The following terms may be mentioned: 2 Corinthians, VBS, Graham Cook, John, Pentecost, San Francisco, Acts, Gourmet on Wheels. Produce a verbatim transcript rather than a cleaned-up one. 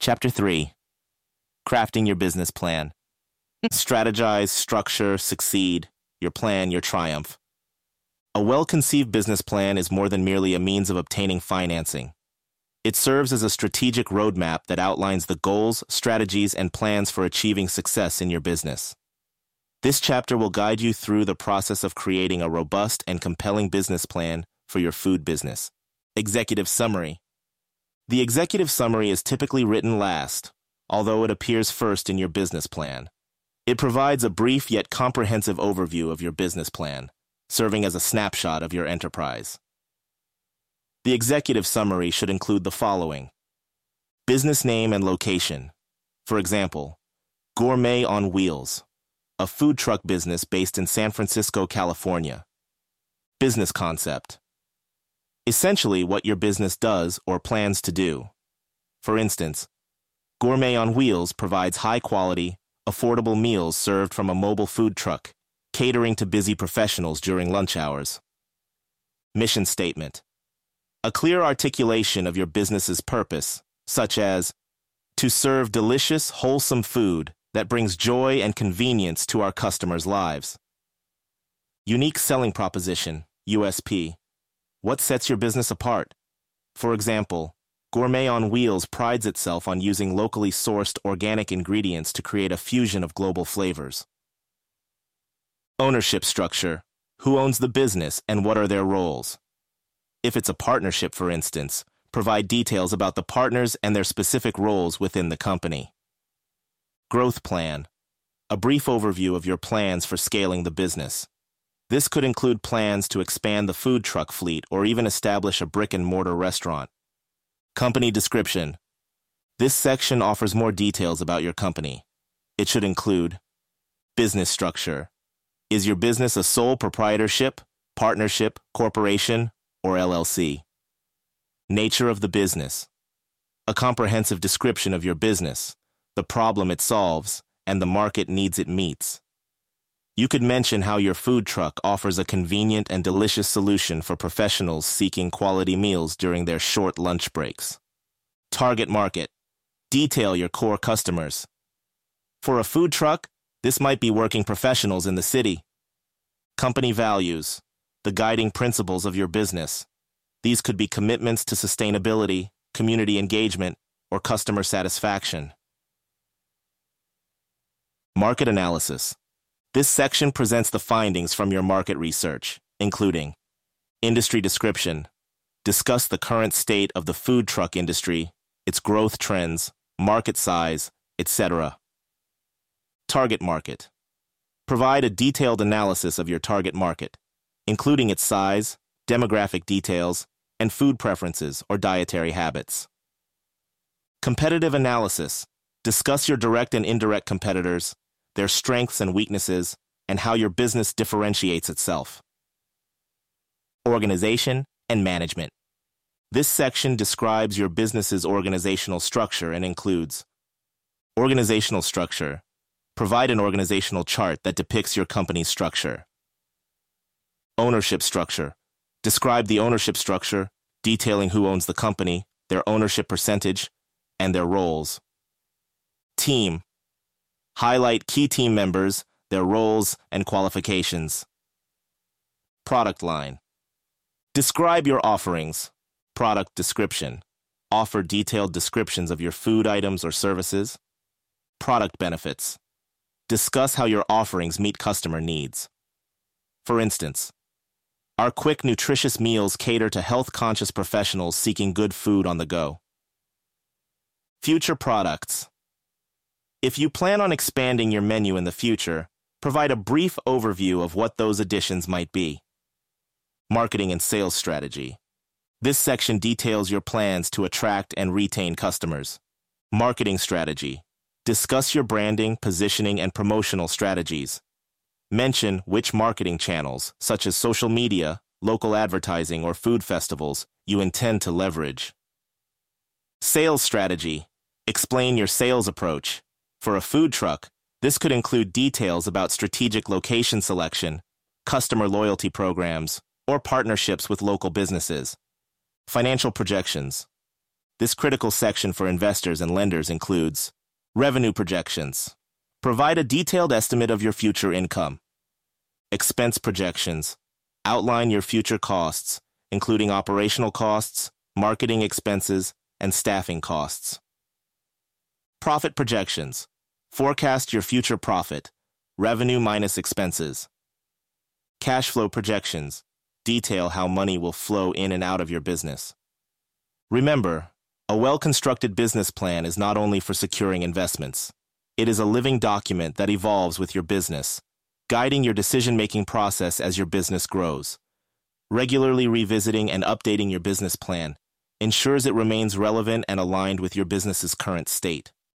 Chapter three, crafting your business plan. Strategize, structure, succeed, your plan, your triumph. A well-conceived business plan is more than merely a means of obtaining financing. It serves as a strategic roadmap that outlines the goals, strategies, and plans for achieving success in your business. This chapter will guide you through the process of creating a robust and compelling business plan for your food business. Executive summary. The executive summary is typically written last, although it appears first in your business plan. It provides a brief yet comprehensive overview of your business plan, serving as a snapshot of your enterprise. The executive summary should include the following: business name and location. For example, Gourmet on Wheels, a food truck business based in San Francisco, California. Business concept. Essentially what your business does or plans to do. For instance, Gourmet on Wheels provides high-quality, affordable meals served from a mobile food truck, catering to busy professionals during lunch hours. Mission statement. A clear articulation of your business's purpose, such as to serve delicious, wholesome food that brings joy and convenience to our customers' lives. Unique selling proposition, U S P. What sets your business apart? For example, Gourmet on Wheels prides itself on using locally sourced organic ingredients to create a fusion of global flavors. Ownership structure. Who owns the business and what are their roles? If it's a partnership, for instance, provide details about the partners and their specific roles within the company. Growth plan. A brief overview of your plans for scaling the business. This could include plans to expand the food truck fleet or even establish a brick-and-mortar restaurant. Company description. This section offers more details about your company. It should include business structure. Is your business a sole proprietorship, partnership, corporation, or L L C? Nature of the business. A comprehensive description of your business, the problem it solves, and the market needs it meets. You could mention how your food truck offers a convenient and delicious solution for professionals seeking quality meals during their short lunch breaks. Target market. Detail your core customers. For a food truck, this might be working professionals in the city. Company values. The guiding principles of your business. These could be commitments to sustainability, community engagement, or customer satisfaction. Market analysis. This section presents the findings from your market research, including industry description. Discuss the current state of the food truck industry, its growth trends, market size, et cetera. Target market. Provide a detailed analysis of your target market, including its size, demographic details, and food preferences or dietary habits. Competitive analysis. Discuss your direct and indirect competitors, their strengths and weaknesses, and how your business differentiates itself. Organization and management. This section describes your business's organizational structure and includes organizational structure. Provide an organizational chart that depicts your company's structure. Ownership structure. Describe the ownership structure, detailing who owns the company, their ownership percentage, and their roles. Team. Highlight key team members, their roles, and qualifications. Product line. Describe your offerings. Product description. Offer detailed descriptions of your food items or services. Product benefits. Discuss how your offerings meet customer needs. For instance, our quick, nutritious meals cater to health-conscious professionals seeking good food on the go. Future products. If you plan on expanding your menu in the future, provide a brief overview of what those additions might be. Marketing and sales strategy. This section details your plans to attract and retain customers. Marketing strategy. Discuss your branding, positioning, and promotional strategies. Mention which marketing channels, such as social media, local advertising, or food festivals, you intend to leverage. Sales strategy. Explain your sales approach. For a food truck, this could include details about strategic location selection, customer loyalty programs, or partnerships with local businesses. Financial projections. This critical section for investors and lenders includes revenue projections. Provide a detailed estimate of your future income. Expense projections. Outline your future costs, including operational costs, marketing expenses, and staffing costs. Profit projections. Forecast your future profit, revenue minus expenses. Cash flow projections. Detail how money will flow in and out of your business. Remember, a well-constructed business plan is not only for securing investments. It is a living document that evolves with your business, guiding your decision-making process as your business grows. Regularly revisiting and updating your business plan ensures it remains relevant and aligned with your business's current state.